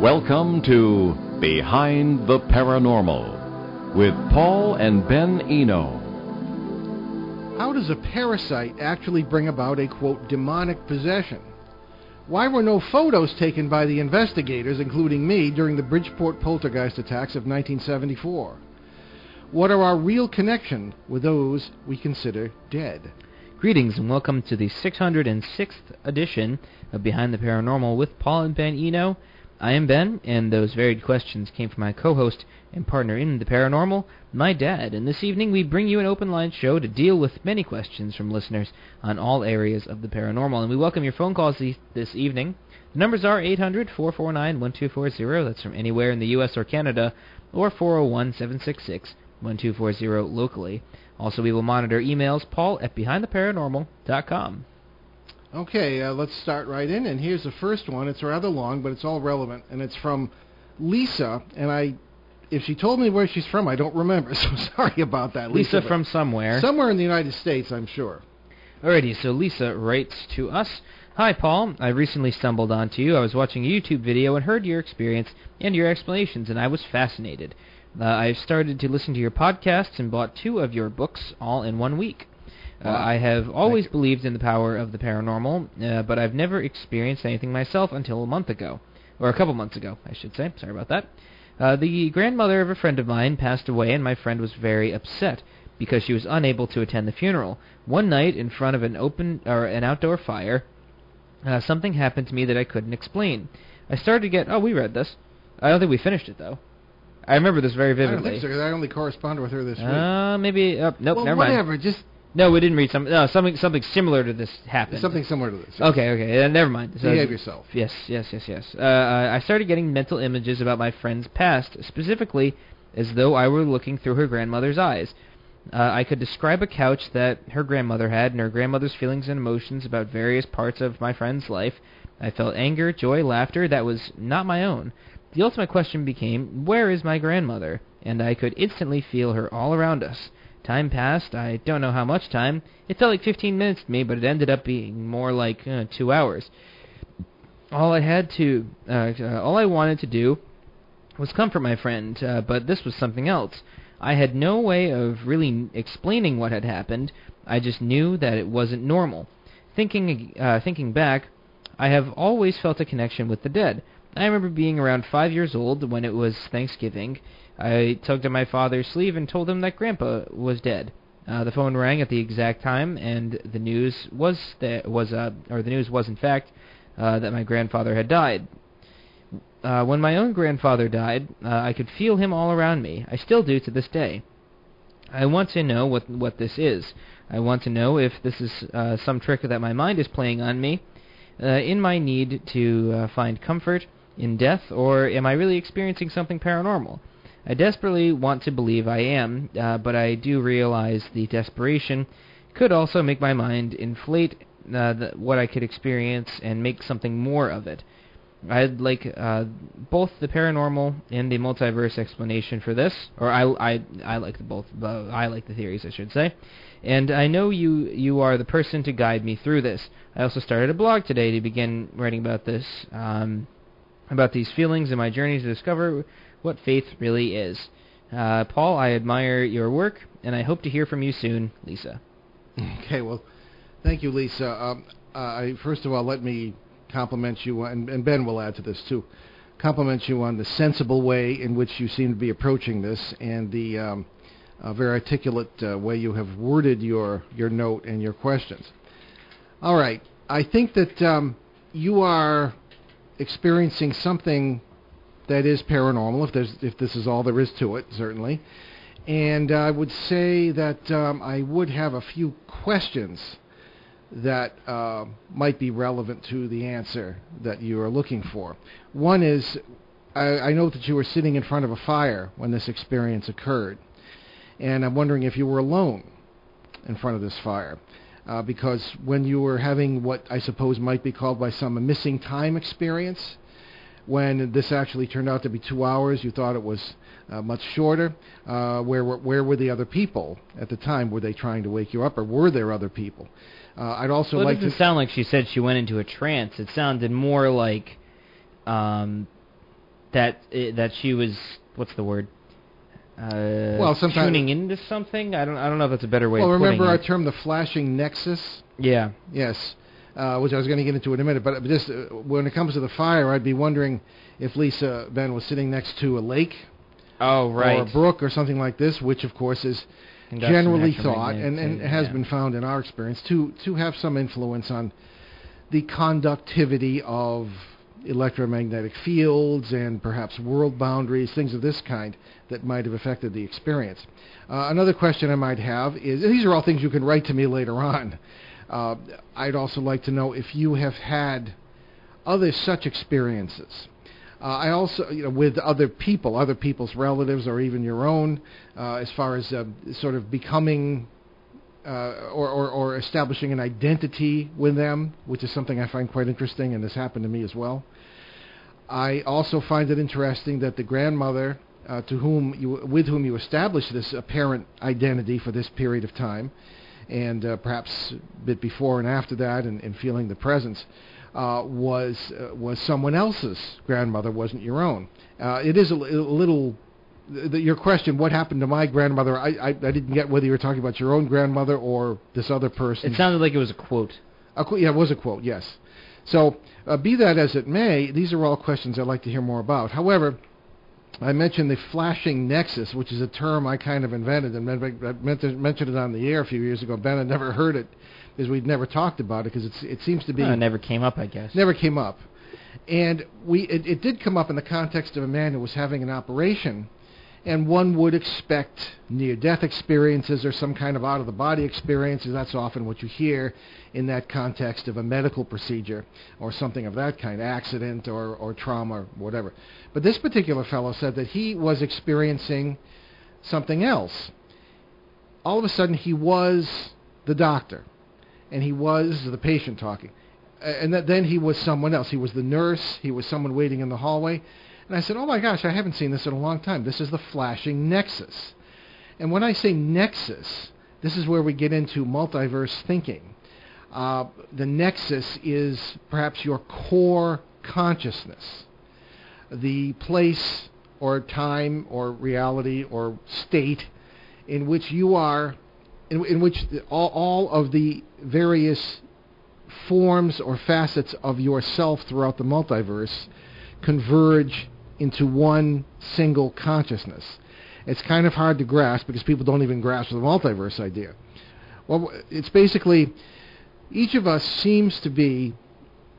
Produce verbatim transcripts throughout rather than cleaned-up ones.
Welcome to Behind the Paranormal with Paul and Ben Eno. How does a parasite actually bring about a, quote, demonic possession? Why were no photos taken by the investigators, including me, during the Bridgeport poltergeist attacks of nineteen seventy-four? What are our real connection with those we consider dead? Greetings and welcome to the six hundred sixth edition of Behind the Paranormal with Paul and Ben Eno. I am Ben, and those varied questions came from my co-host and partner in the paranormal, my dad, and this evening we bring you an open-line show to deal with many questions from listeners on all areas of the paranormal, and we welcome your phone calls e- this evening. The numbers are eight hundred, four four nine, one two four zero, that's from anywhere in the U S or Canada, or four oh one, seven six six, one two four zero locally. Also, we will monitor emails, paul at behind the paranormal dot com. Okay, uh, let's start right in, and here's the first one. It's rather long, but it's all relevant, and it's from Lisa, and I, if she told me where she's from, I don't remember, so sorry about that, Lisa. Lisa from somewhere. Somewhere in the United States, I'm sure. Alrighty, so Lisa writes to us, Hi, Paul. I recently stumbled onto you. I was watching a YouTube video and heard your experience and your explanations, and I was fascinated. Uh, I've started to listen to your podcasts and bought two of your books all in one week. Uh, I have always believed in the power of the paranormal, uh, but I've never experienced anything myself until a month ago. Or a couple months ago, I should say. Sorry about that. Uh, the grandmother of a friend of mine passed away, and my friend was very upset because she was unable to attend the funeral. One night, in front of an open or an outdoor fire, uh, something happened to me that I couldn't explain. I started to get... Oh, we read this. I don't think we finished it, though. I remember this very vividly. I don't think so, because I only corresponded with her this week. Uh, maybe... Uh, nope, well, never mind. whatever, just... No, we didn't read some, no, something. Something similar to this happened. Something similar to this. Yes. Okay, okay. Uh, never mind. So, behave yourself. Yes, yes, yes, yes. Uh, I started getting mental images about my friend's past, specifically as though I were looking through her grandmother's eyes. Uh, I could describe a couch that her grandmother had and her grandmother's feelings and emotions about various parts of my friend's life. I felt anger, joy, laughter that was not my own. The ultimate question became, where is my grandmother? And I could instantly feel her all around us. Time passed. I don't know how much time. It felt like fifteen minutes to me, but it ended up being more like uh, two hours. All I had to, uh, uh, all I wanted to do was comfort my friend, uh, but this was something else. I had no way of really explaining what had happened. I just knew that it wasn't normal. Thinking, uh, thinking back, I have always felt a connection with the dead. I remember being around five years old when it was Thanksgiving. I tugged at my father's sleeve and told him that Grandpa was dead. Uh, the phone rang at the exact time, and the news was that was uh, or the news was in fact uh, that my grandfather had died. Uh, when my own grandfather died, uh, I could feel him all around me. I still do to this day. I want to know what what this is. I want to know if this is uh, some trick that my mind is playing on me. Uh, in my need to uh, find comfort in death, or am I really experiencing something paranormal? I desperately want to believe I am, uh, but I do realize the desperation could also make my mind inflate uh, the, what I could experience and make something more of it. I'd like uh, both the paranormal and the multiverse explanation for this, or I, I, I like the both. Uh, I like the theories, I should say. And I know you, you are the person to guide me through this. I also started a blog today to begin writing about this, um, about these feelings and my journey to discover what faith really is. Uh, Paul, I admire your work, and I hope to hear from you soon, Lisa. Okay, well, thank you, Lisa. Um, uh, first of all, let me compliment you, and, and Ben will add to this too, compliment you on the sensible way in which you seem to be approaching this, and the um, uh, very articulate uh, way you have worded your, your note and your questions. All right, I think that um, you are experiencing something that is paranormal, if there's if this is all there is to it, certainly. And uh, I would say that um, I would have a few questions that uh, might be relevant to the answer that you are looking for. One is, I, I know that you were sitting in front of a fire when this experience occurred, and I'm wondering if you were alone in front of this fire, uh, because when you were having what I suppose might be called by some a missing time experience, when this actually turned out to be two hours, you thought it was uh, much shorter. Uh, where, where, where were the other people at the time? Were they trying to wake you up, or were there other people? Uh, I'd also well, like to... It doesn't sound like she said she went into a trance. It sounded more like um, that uh, that she was, what's the word? Uh, well, sometimes tuning into something. I don't. I don't know if that's a better way. Well, of remember our it. term, the flashing nexus. Yeah. Yes. Uh, which I was going to get into in a minute, but just uh, when it comes to the fire, I'd be wondering if Lisa Ben was sitting next to a lake, oh right, or a brook or something like this, which of course is Industrial generally thought and, and has yeah. been found in our experience to to have some influence on the conductivity of electromagnetic fields and perhaps world boundaries, things of this kind that might have affected the experience. Uh, another question I might have is, and these are all things you can write to me later on. Uh, I'd also like to know if you have had other such experiences. Uh, I also, you know, with other people, other people's relatives or even your own, uh, as far as uh, sort of becoming uh, or, or, or establishing an identity with them, which is something I find quite interesting, and this happened to me as well. I also find it interesting that the grandmother uh, to whom you, with whom you established this apparent identity for this period of time, and uh, perhaps a bit before and after that, and, and feeling the presence, uh, was uh, was someone else's grandmother, wasn't your own. Uh, it is a, a little, th- th- your question, what happened to my grandmother, I, I, I didn't get whether you were talking about your own grandmother or this other person. It sounded like it was a quote. A qu- yeah, it was a quote, yes. So, uh, be that as it may, these are all questions I'd like to hear more about. However, I mentioned the flashing nexus, which is a term I kind of invented, and I mentioned it on the air a few years ago. Ben had never heard it, because we'd never talked about it, because it's, it seems to be... Uh, never came up, I guess. Never came up. And we it, it did come up in the context of a man who was having an operation, and one would expect near-death experiences or some kind of out-of-the-body experiences. That's often what you hear in that context of a medical procedure or something of that kind, accident or, or trauma or whatever. But this particular fellow said that he was experiencing something else. All of a sudden, he was the doctor, and he was the patient talking. And that then he was someone else. He was the nurse. He was someone waiting in the hallway. And I said, oh my gosh, I haven't seen this in a long time. This is the flashing nexus. And when I say nexus, this is where we get into multiverse thinking. Uh, the nexus is perhaps your core consciousness, the place or time or reality or state in which you are, in, in which all, all of the various forms or facets of yourself throughout the multiverse converge into one single consciousness. It's kind of hard to grasp because people don't even grasp the multiverse idea. Well, it's basically each of us seems to be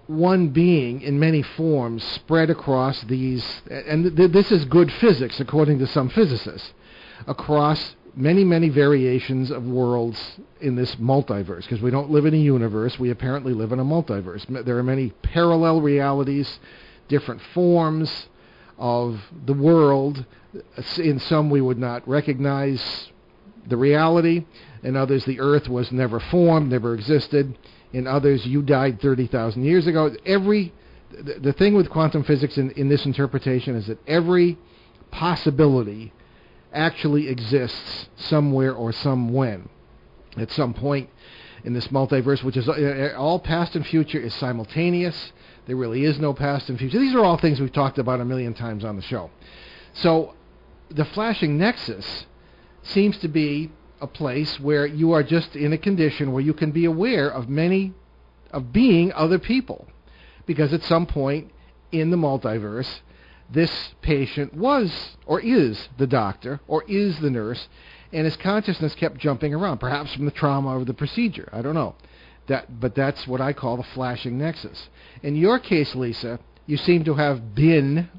one being in many forms spread across these, and th- this is good physics according to some physicists, across many, many variations of worlds in this multiverse, because we don't live in a universe, we apparently live in a multiverse. There are many parallel realities, different forms of the world. In some we would not recognize the reality. In others, the earth was never formed, never existed. In others, you died thirty thousand years ago. Every the, the thing with quantum physics in, in this interpretation is that every possibility actually exists somewhere or somewhen. At some point in this multiverse, which is all past and future, is simultaneous. There really is no past and future. These are all things we've talked about a million times on the show. So the flashing nexus seems to be a place where you are just in a condition where you can be aware of many, of being other people. Because at some point in the multiverse, this patient was or is the doctor or is the nurse, and his consciousness kept jumping around, perhaps from the trauma of the procedure. I don't know. That, but that's what I call the flashing nexus. In your case, Lisa, you seem to have been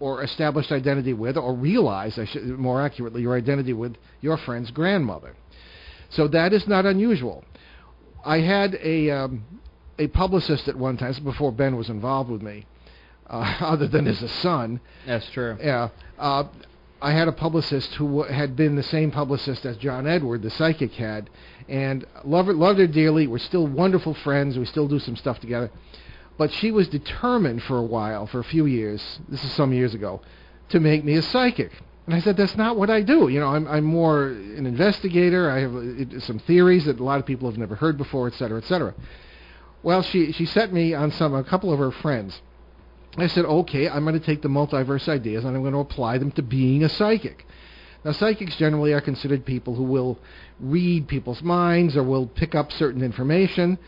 or established identity with, or realized, I should, more accurately, your identity with your friend's grandmother. So that is not unusual. I had a um, a publicist at one time, before Ben was involved with me, uh, other than as a son. That's true. Yeah. Uh, I had a publicist who had been the same publicist as John Edward, the psychic, had, and loved her, loved her dearly. We're still wonderful friends. We still do some stuff together. But she was determined for a while, for a few years, this is some years ago, to make me a psychic. And I said, that's not what I do. You know, I'm, I'm more an investigator. I have some theories that a lot of people have never heard before, et cetera, et cetera. Well, she, she sent me on some a couple of her friends, I said, okay, I'm going to take the multiverse ideas and I'm going to apply them to being a psychic. Now, psychics generally are considered people who will read people's minds or will pick up certain information,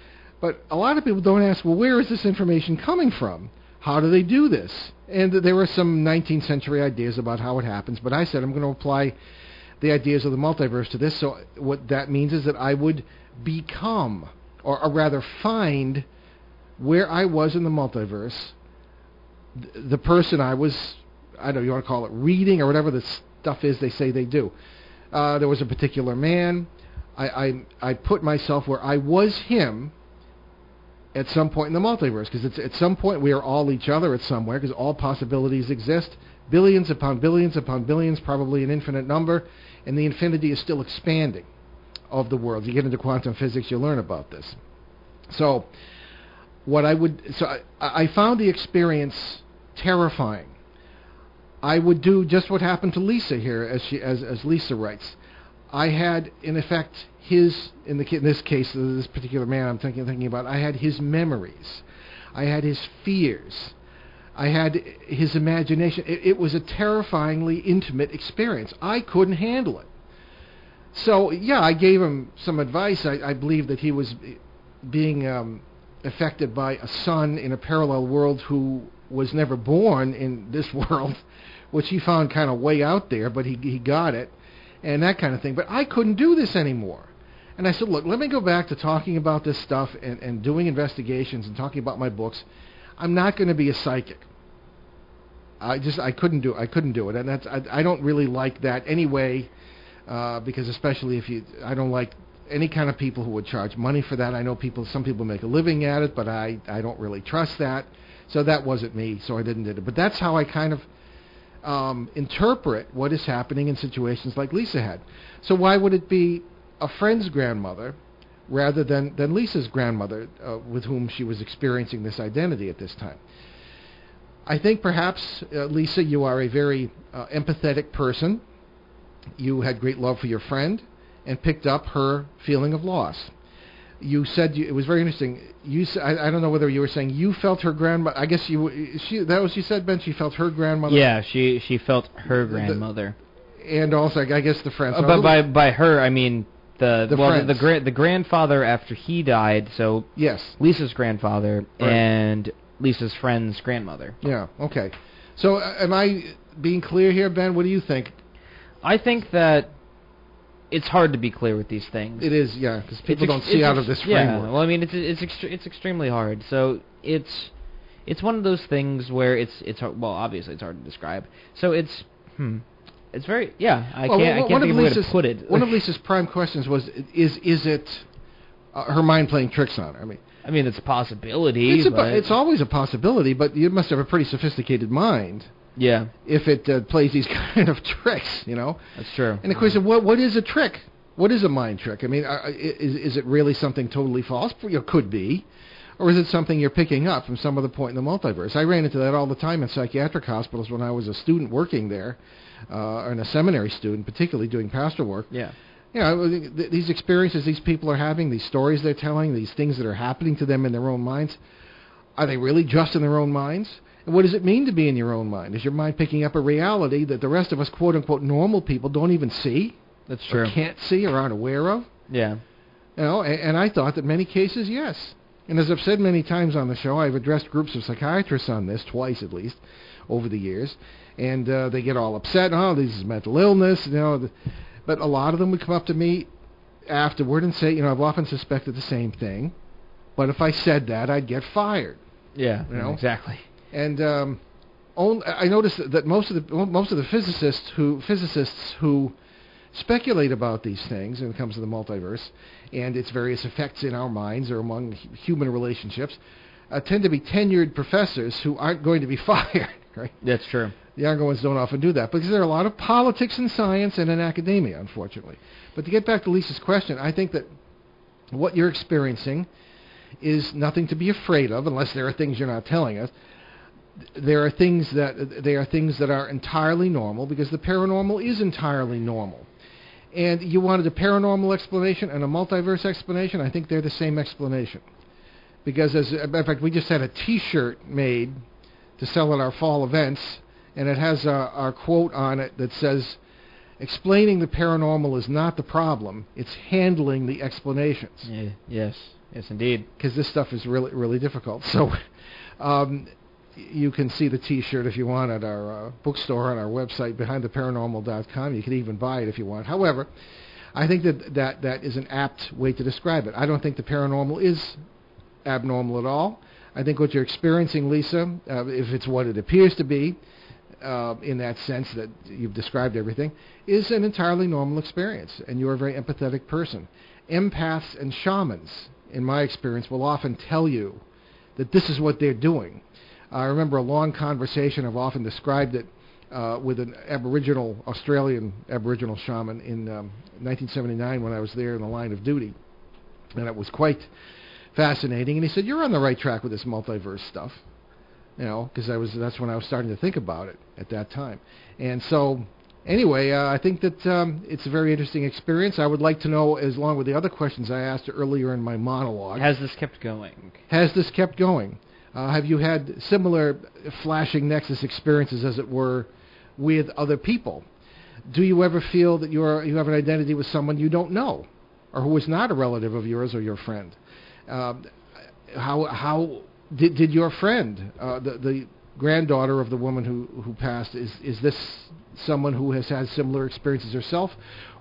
but a lot of people don't ask, well, where is this information coming from? How do they do this? And there were some nineteenth century ideas about how it happens, but I said I'm going to apply the ideas of the multiverse to this, so what that means is that I would become, or, or rather find where I was in the multiverse, th- the person I was, I don't know, you want to call it reading or whatever this stuff is they say they do. Uh, there was a particular man. I, I, I put myself where I was him at some point in the multiverse, because it's at some point we are all each other at somewhere, because all possibilities exist, billions upon billions upon billions, probably an infinite number, and the infinity is still expanding of the world. You get into quantum physics, you learn about this. So what I would, so I, I found the experience terrifying. I would do just what happened to Lisa here, as she, as, as Lisa writes. I had, in effect, his, in, the, in this case, this particular man I'm thinking, thinking about, I had his memories. I had his fears. I had his imagination. It, it was a terrifyingly intimate experience. I couldn't handle it. So, yeah, I gave him some advice. I, I believe that he was being um, affected by a son in a parallel world who was never born in this world, which he found kind of way out there, but he he got it, and that kind of thing. But I couldn't do this anymore. And I said, look, let me go back to talking about this stuff and, and doing investigations and talking about my books. I'm not going to be a psychic. I just, I couldn't do, I couldn't do it. And that's, I, I don't really like that anyway, uh, because especially if you, I don't like any kind of people who would charge money for that. I know people, some people make a living at it, but I, I don't really trust that. So that wasn't me, so I didn't do it. But that's how I kind of um, interpret what is happening in situations like Lisa had. So why would it be a friend's grandmother rather than, than Lisa's grandmother uh, with whom she was experiencing this identity at this time? I think perhaps, uh, Lisa, you are a very uh, empathetic person. You had great love for your friend and picked up her feeling of loss. You said you, it was very interesting. You, I, I don't know whether you were saying you felt her grandmother. I guess you. She, that was you said, Ben. She felt her grandmother. Yeah, she she felt her grandmother. The, and also, I guess the friends. Uh, but by by her, I mean the the well, the, the the grandfather after he died. So yes, Lisa's grandfather right. And Lisa's friend's grandmother. Yeah. Okay. So uh, am I being clear here, Ben? What do you think? I think that. It's hard to be clear with these things. It is, yeah, because people ex- don't see out ex- of this framework. Yeah, well, I mean, it's it's extre- it's extremely hard. So it's it's one of those things where it's it's hard, well, obviously it's hard to describe. So it's hmm, it's very yeah. I well, can't well, I can't think of a way to put it. One of Lisa's prime questions was: Is is it uh, her mind playing tricks on her? I mean, I mean, it's a possibility. It's a, but it's always a possibility, but you must have a pretty sophisticated mind. Yeah. If it uh, plays these kind of tricks, you know. That's true. And the question, what what is a trick? What is a mind trick? I mean, uh, is is it really something totally false? It could be. Or is it something you're picking up from some other point in the multiverse? I ran into that all the time in psychiatric hospitals when I was a student working there, uh, or in a seminary student, particularly doing pastoral work. Yeah. You know, th- these experiences these people are having, these stories they're telling, these things that are happening to them in their own minds, are they really just in their own minds? What does it mean to be in your own mind? Is your mind picking up a reality that the rest of us, quote-unquote, normal people don't even see? That's true. Or can't see or aren't aware of? Yeah. You know, and, and I thought that many cases, yes. And as I've said many times on the show, I've addressed groups of psychiatrists on this, twice at least, over the years. And uh, they get all upset. Oh, this is mental illness. You know, but a lot of them would come up to me afterward and say, you know, I've often suspected the same thing. But if I said that, I'd get fired. Yeah, you know? Exactly. And um, on, I noticed that most of the most of the physicists who physicists who speculate about these things when it comes to the multiverse and its various effects in our minds or among human relationships uh, tend to be tenured professors who aren't going to be fired. Right? That's true. The younger ones don't often do that because there are a lot of politics in science and in academia, unfortunately. But to get back to Lisa's question, I think that what you're experiencing is nothing to be afraid of, unless there are things you're not telling us. There are things that they are things that are entirely normal because the paranormal is entirely normal. And you wanted a paranormal explanation and a multiverse explanation. I think they're the same explanation because, as in fact, we just had a T-shirt made to sell at our fall events, and it has our, our quote on it that says, "Explaining the paranormal is not the problem, it's handling the explanations." Yeah, yes, yes indeed. Because this stuff is really, really difficult. So um, you can see the T-shirt if you want at our uh, bookstore on our website, behind the paranormal dot com. You can even buy it if you want. However, I think that, that that is an apt way to describe it. I don't think the paranormal is abnormal at all. I think what you're experiencing, Lisa, uh, if it's what it appears to be, uh, in that sense that you've described everything, is an entirely normal experience, and you're a very empathetic person. Empaths and shamans, in my experience, will often tell you that this is what they're doing. I remember a long conversation, I've often described it, Uh, with an Aboriginal, Australian Aboriginal shaman in um, nineteen seventy-nine when I was there in the line of duty. And it was quite fascinating. And he said, "You're on the right track with this multiverse stuff." You know, because I was, that's when I was starting to think about it at that time. And so, anyway, uh, I think that um, it's a very interesting experience. I would like to know, as long with the other questions I asked earlier in my monologue. Has this kept going? Has this kept going? Uh, have you had similar flashing nexus experiences, as it were, with other people? Do you ever feel that you are you have an identity with someone you don't know, or who is not a relative of yours or your friend? Uh, how how did did your friend, uh, the the granddaughter of the woman who who passed, is is this someone who has had similar experiences herself,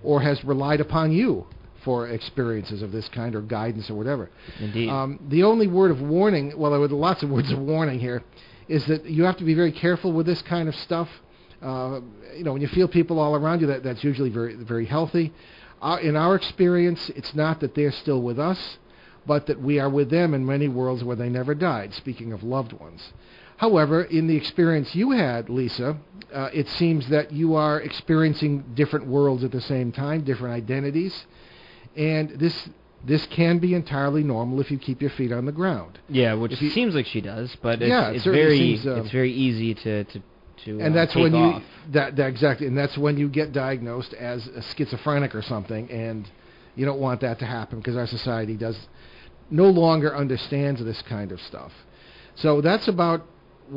or has relied upon you for experiences of this kind, or guidance or whatever? Indeed. Um, the only word of warning, well, there were lots of words of warning here, is that you have to be very careful with this kind of stuff. Uh, you know, when you feel people all around you, that, that's usually very, very healthy. Uh, in our experience, it's not that they're still with us, but that we are with them in many worlds where they never died, speaking of loved ones. However, in the experience you had, Lisa, uh, it seems that you are experiencing different worlds at the same time, different identities, and this this can be entirely normal if you keep your feet on the ground. Yeah, which you, seems like she does, but it's, yeah, it it's very seems, uh, it's very easy to... to To, and uh, that's when off. you that, that exactly, and that's when you get diagnosed as a schizophrenic or something, and you don't want that to happen because our society does no longer understands this kind of stuff. So that's about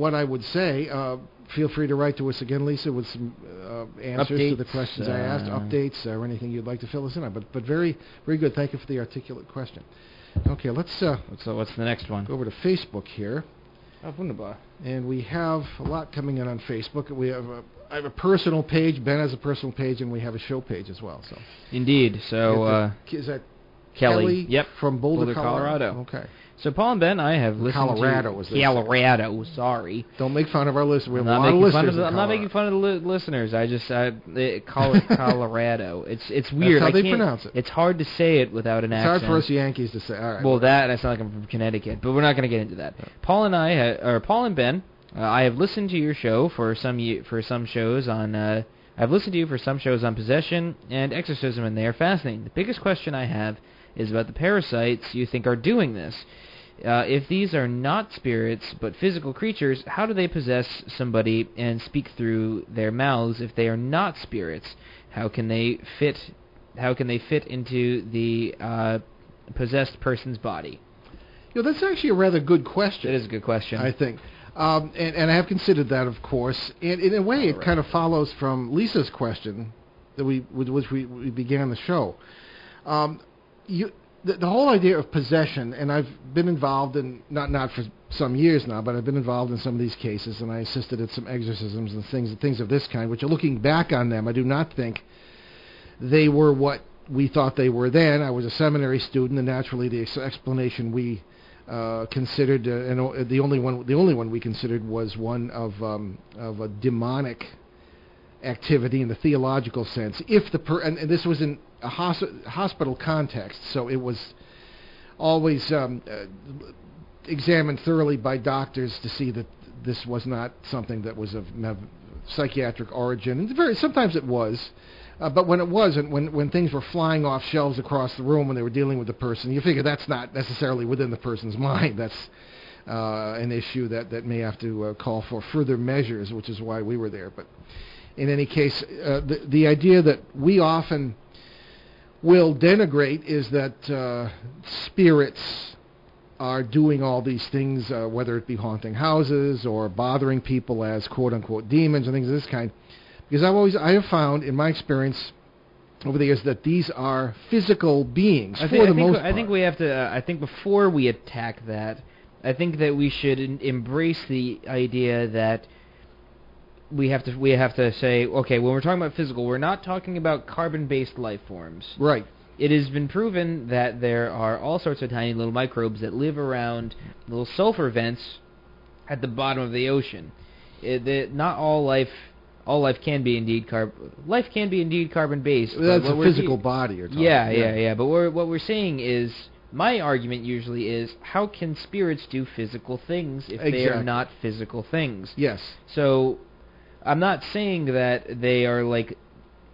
what I would say. Uh, feel free to write to us again, Lisa, with some uh, answers updates to the questions uh, I asked, updates or anything you'd like to fill us in on. But but very very good. Thank you for the articulate question. Okay, let's. Uh, so what's the next one? Go over to Facebook here. Oh, wunderbar. And we have a lot coming in on Facebook. We have a, I have a personal page. Ben has a personal page, and we have a show page as well. So indeed. So uh, the, is that Kelly? Kelly yep. From Boulder, Boulder Colorado. Colorado. Okay. So Paul and Ben, I have listened Colorado, to was Colorado. Sorry. Don't make fun of our listeners. We have a lot of listeners. Of the, I'm not making fun of the li- listeners. I just I it, call it Colorado. It's it's weird. That's how I they pronounce it. It's hard to say it without an it's accent. It's hard for us Yankees to say. All right. Well, that and I sound like I'm from Connecticut, but we're not going to get into that. Okay. Paul and I, ha- or Paul and Ben, uh, I have listened to your show for some ye- for some shows on. Uh, I've listened to you for some shows on possession and exorcism, and they are fascinating. The biggest question I have is about the parasites you think are doing this. Uh, if these are not spirits but physical creatures, how do they possess somebody and speak through their mouths if they are not spirits? How can they fit? How can they fit into the uh, possessed person's body? You know, that's actually a rather good question. It is a good question, I think, um, and and I have considered that, of course. And in a way, it kind of follows from Lisa's question that we with which we, we began the show. Um, you. The, the whole idea of possession, and I've been involved in, not not for some years now, but I've been involved in some of these cases, and I assisted at some exorcisms and things things of this kind, which, looking back on them, I do not think they were what we thought they were then. I was a seminary student, and naturally the ex- explanation we uh, considered, uh, and o- the only one the only one we considered was one of um, of a demonic activity in the theological sense. If the per- and, and this was in a hos- hospital context, so it was always um, uh, examined thoroughly by doctors to see that this was not something that was of psychiatric origin. And very, sometimes it was, uh, but when it wasn't, when, when things were flying off shelves across the room when they were dealing with the person, you figure that's not necessarily within the person's mind. That's uh, an issue that, that may have to uh, call for further measures, which is why we were there. But in any case, uh, the, the idea that we often will denigrate is that uh, spirits are doing all these things, uh, whether it be haunting houses or bothering people as quote-unquote demons and things of this kind. Because I've always, I have found in my experience over the years that these are physical beings I think, for the I think, most part. I think we have to, uh, I think before we attack that, I think that we should in- embrace the idea that we have to we have to say, okay, when we're talking about physical, we're not talking about carbon-based life forms. Right. It has been proven that there are all sorts of tiny little microbes that live around little sulfur vents at the bottom of the ocean. It, the, not all life... All life can be indeed carb. Life can be indeed carbon-based. Well, that's a physical de- body. You're talking. Yeah, yeah, yeah, yeah. But we're, what we're saying is, my argument usually is, how can spirits do physical things if exactly. they are not physical things? Yes. So, I'm not saying that they are like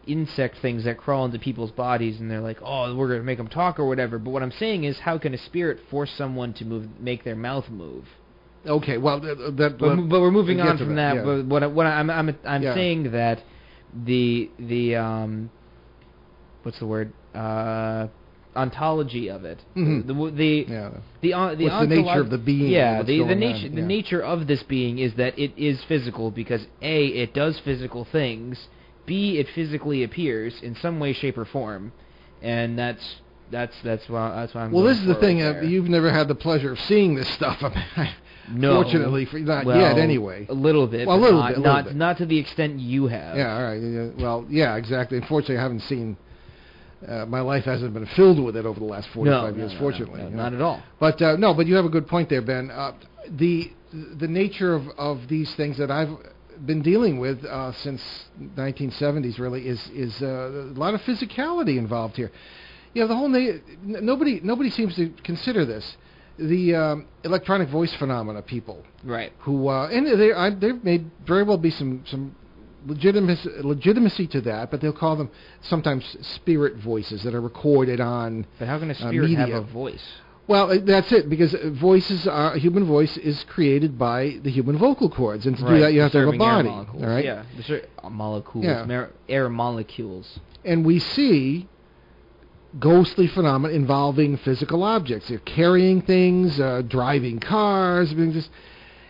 insect things that crawl into people's bodies and they're like, oh, we're going to make them talk or whatever. But what I'm saying is, how can a spirit force someone to move, make their mouth move? Okay, well, that, that, but, but we're moving on from that. that. Yeah. But what, what I'm I'm I'm yeah. saying that the the um what's the word uh ontology of it mm-hmm. the the yeah. the uh, the, ontolo- the nature of the being yeah the the nature yeah. the nature of this being is that it is physical because A, it does physical things, B, it physically appears in some way, shape, or form, and that's. That's that's why that's why I'm. Well, this is the thing. Uh, you've never had the pleasure of seeing this stuff. I mean, no, fortunately, for, not well, yet. Anyway, a little bit. Well, a little not, bit. Not little bit. Not to the extent you have. Yeah. All right. Yeah, well. Yeah. Exactly. Unfortunately, I haven't seen. Uh, my life hasn't been filled with it over the last forty-five no, years. No, fortunately, no, no, you know? Not at all. But uh, no. But you have a good point there, Ben. Uh, the the nature of, of these things that I've been dealing with uh, since nineteen seventies really is is uh, a lot of physicality involved here. Yeah, the whole na- nobody nobody seems to consider this, the um, electronic voice phenomena people, right? Who uh, and they I, there may very well be some some legitimacy legitimacy to that, but they'll call them sometimes spirit voices that are recorded on. But how can a spirit uh, have a voice? Well, that's it, because voices are human voice is created by the human vocal cords, and to right. do that you have to have a body, all right? Yeah, are molecules, yeah. Mer- air molecules, and we see. Ghostly phenomena involving physical objects. They're carrying things, uh, driving cars, just,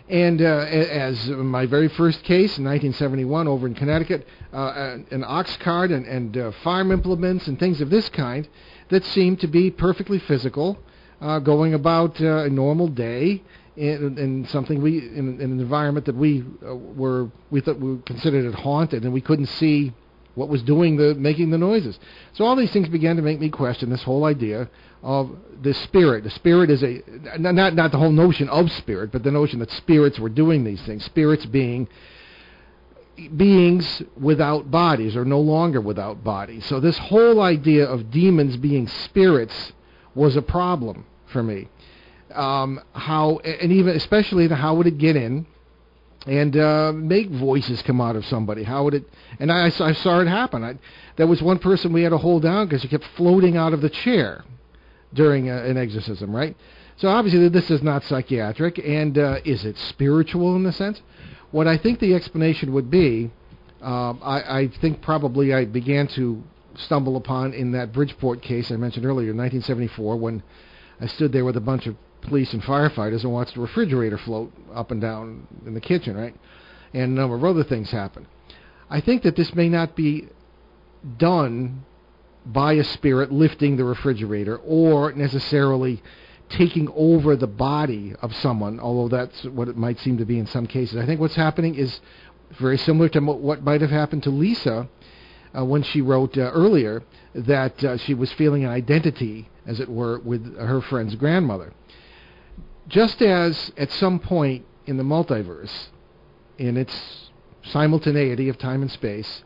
and uh, as my very first case in nineteen seventy-one over in Connecticut, uh, an ox cart and, and uh, farm implements and things of this kind that seemed to be perfectly physical, uh, going about uh, a normal day in, in something we in, in an environment that we uh, were we thought we considered it haunted, and we couldn't see. What was doing the making the noises? So all these things began to make me question this whole idea of the spirit. The spirit is a not not the whole notion of spirit, but the notion that spirits were doing these things. Spirits being beings without bodies, or no longer without bodies. So this whole idea of demons being spirits was a problem for me. Um, how and even especially the, how would it get in? And uh, make voices come out of somebody. How would it? And I, I saw it happen. I, there was one person we had to hold down because he kept floating out of the chair during a, an exorcism, right? So obviously this is not psychiatric. And uh, is it spiritual in a sense? What I think the explanation would be, um, I, I think probably I began to stumble upon in that Bridgeport case I mentioned earlier, nineteen seventy-four, when I stood there with a bunch of police and firefighters and watched the refrigerator float up and down in the kitchen, right? And a number of other things happened. I think that this may not be done by a spirit lifting the refrigerator or necessarily taking over the body of someone, although that's what it might seem to be in some cases. I think what's happening is very similar to what might have happened to Lisa uh, when she wrote uh, earlier that uh, she was feeling an identity, as it were, with her friend's grandmother. Just as at some point in the multiverse, in its simultaneity of time and space,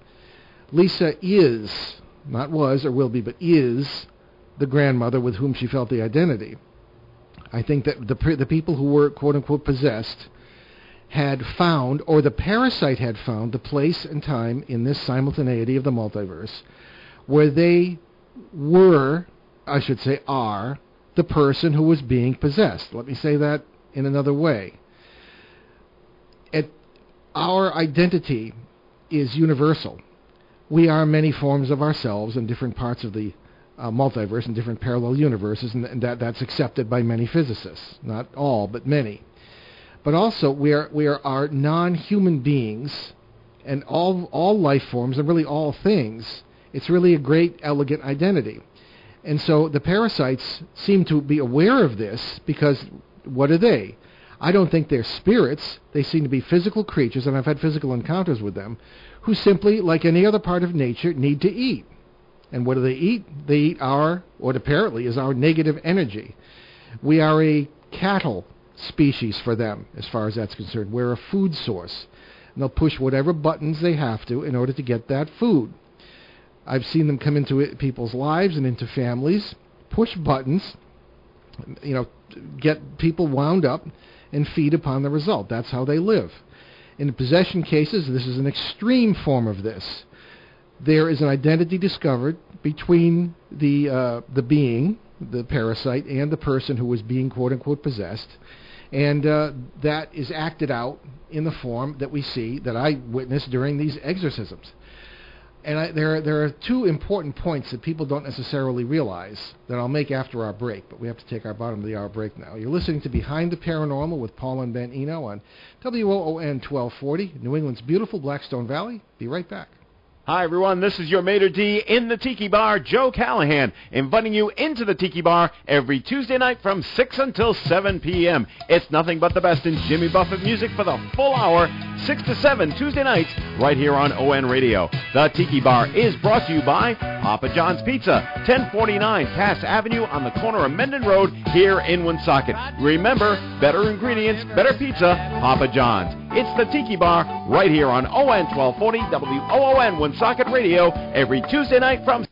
Lisa is, not was or will be, but is the grandmother with whom she felt the identity. I think that the the people who were, quote-unquote, possessed had found, or the parasite had found, the place and time in this simultaneity of the multiverse where they were, I should say are, the person who was being possessed. Let me say that in another way. It, our identity is universal. We are many forms of ourselves in different parts of the uh, multiverse and different parallel universes, and, and that, that's accepted by many physicists. Not all, but many. But also, we are, we are, are non-human beings, and all, all life forms, and really all things. It's really a great, elegant identity. And so the parasites seem to be aware of this, because what are they? I don't think they're spirits. They seem to be physical creatures, and I've had physical encounters with them, who simply, like any other part of nature, need to eat. And what do they eat? They eat our, what apparently is our negative energy. We are a cattle species for them, as far as that's concerned. We're a food source. And they'll push whatever buttons they have to in order to get that food. I've seen them come into it, people's lives and into families, push buttons, you know, get people wound up, and feed upon the result. That's how they live. In the possession cases, this is an extreme form of this. There is an identity discovered between the uh, the being, the parasite, and the person who was being quote-unquote possessed, and uh, that is acted out in the form that we see, that I witnessed during these exorcisms. And I, there, are, there are two important points that people don't necessarily realize that I'll make after our break, but we have to take our bottom of the hour break now. You're listening to Behind the Paranormal with Paul and Ben Eno on W O O N twelve forty, New England's beautiful Blackstone Valley. Be right back. Hi, everyone. This is your Maitre D in the Tiki Bar, Joe Callahan, inviting you into the Tiki Bar every Tuesday night from six until seven p.m. It's nothing but the best in Jimmy Buffett music for the full hour, six to seven Tuesday nights, right here on O N Radio. The Tiki Bar is brought to you by Papa John's Pizza, ten forty-nine Cass Avenue on the corner of Menden Road here in Woonsocket. Remember, better ingredients, better pizza, Papa John's. It's the Tiki Bar right here on O N twelve forty, W O O N Woonsocket Radio, every Tuesday night from...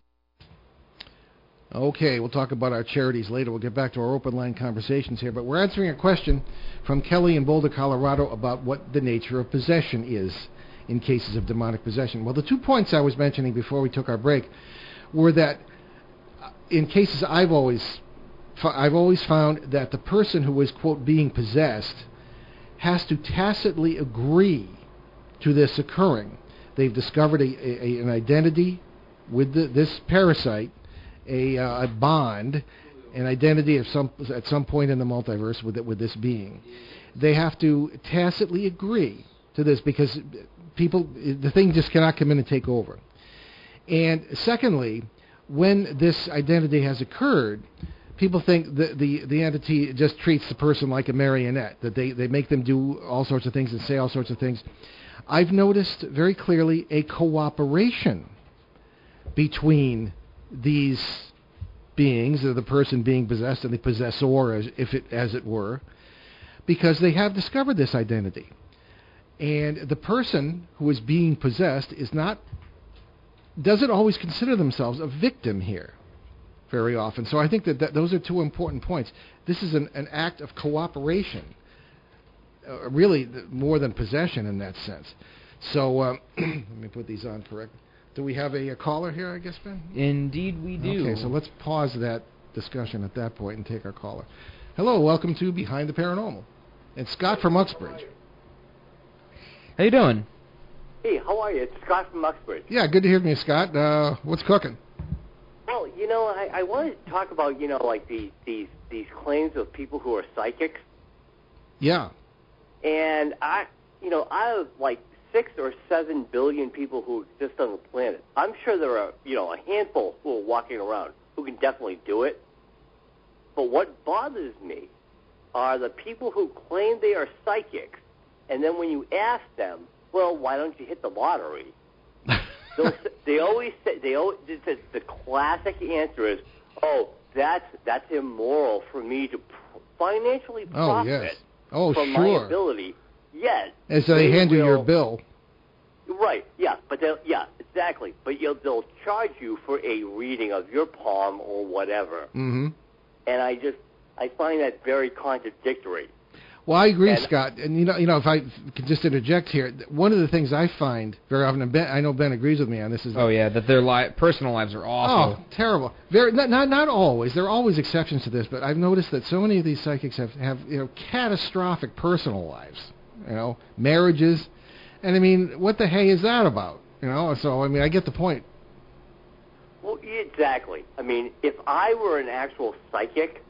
Okay, we'll talk about our charities later. We'll get back to our open line conversations here, but we're answering a question from Kelly in Boulder, Colorado, about what the nature of possession is in cases of demonic possession. Well, the two points I was mentioning before we took our break were that in cases I've always, I've always found that the person who is, quote, being possessed has to tacitly agree to this occurring. They've discovered a, a, an identity with the, this parasite, a, uh, a bond, an identity of some, at some point in the multiverse with, it, with this being. They have to tacitly agree to this, because people, the thing just cannot come in and take over. And secondly, when this identity has occurred, people think that the, the entity just treats the person like a marionette, that they, they make them do all sorts of things and say all sorts of things. I've noticed very clearly a cooperation between these beings, or the person being possessed and the possessor, as, if it, as it were, because they have discovered this identity. And the person who is being possessed is not, doesn't always consider themselves a victim here very often. So I think that, that those are two important points. This is an, an act of cooperation, uh, really th- more than possession in that sense. So um, let me put these on correct. Do we have a, a caller here, I guess, Ben? Indeed we do. Okay, so let's pause that discussion at that point and take our caller. Hello, welcome to Behind the Paranormal. It's Scott from Uxbridge. How you doing? Hey, how are you? It's Scott from Uxbridge. Yeah, good to hear from you, Scott. Uh, what's cooking? Well, you know, I, I wanted to talk about, you know, like the, these these claims of people who are psychics. Yeah. And I, you know, out of like six or seven billion people who exist on the planet, I'm sure there are, you know, a handful who are walking around who can definitely do it. But what bothers me are the people who claim they are psychics. And then when you ask them, well, why don't you hit the lottery? Those, they always say, they always, the, the classic answer is, oh, that's that's immoral for me to pr- financially profit oh, yes. oh, from sure. my ability. Yes. And so they, they hand will, you your bill. Right, yeah, but yeah, exactly. But you'll, they'll charge you for a reading of your palm or whatever. Mm-hmm. And I just, I find that very contradictory. Well, I agree, and Scott. And, you know, you know, if I could just interject here, one of the things I find very often, and Ben, I know Ben agrees with me on this, is that, oh, yeah, that their li- personal lives are awful. Oh, terrible. Very, not, not not always. There are always exceptions to this, but I've noticed that so many of these psychics have, have you know, catastrophic personal lives, you know, marriages. And, I mean, what the hey is that about? You know, so, I mean, I get the point. Well, exactly. I mean, if I were an actual psychic,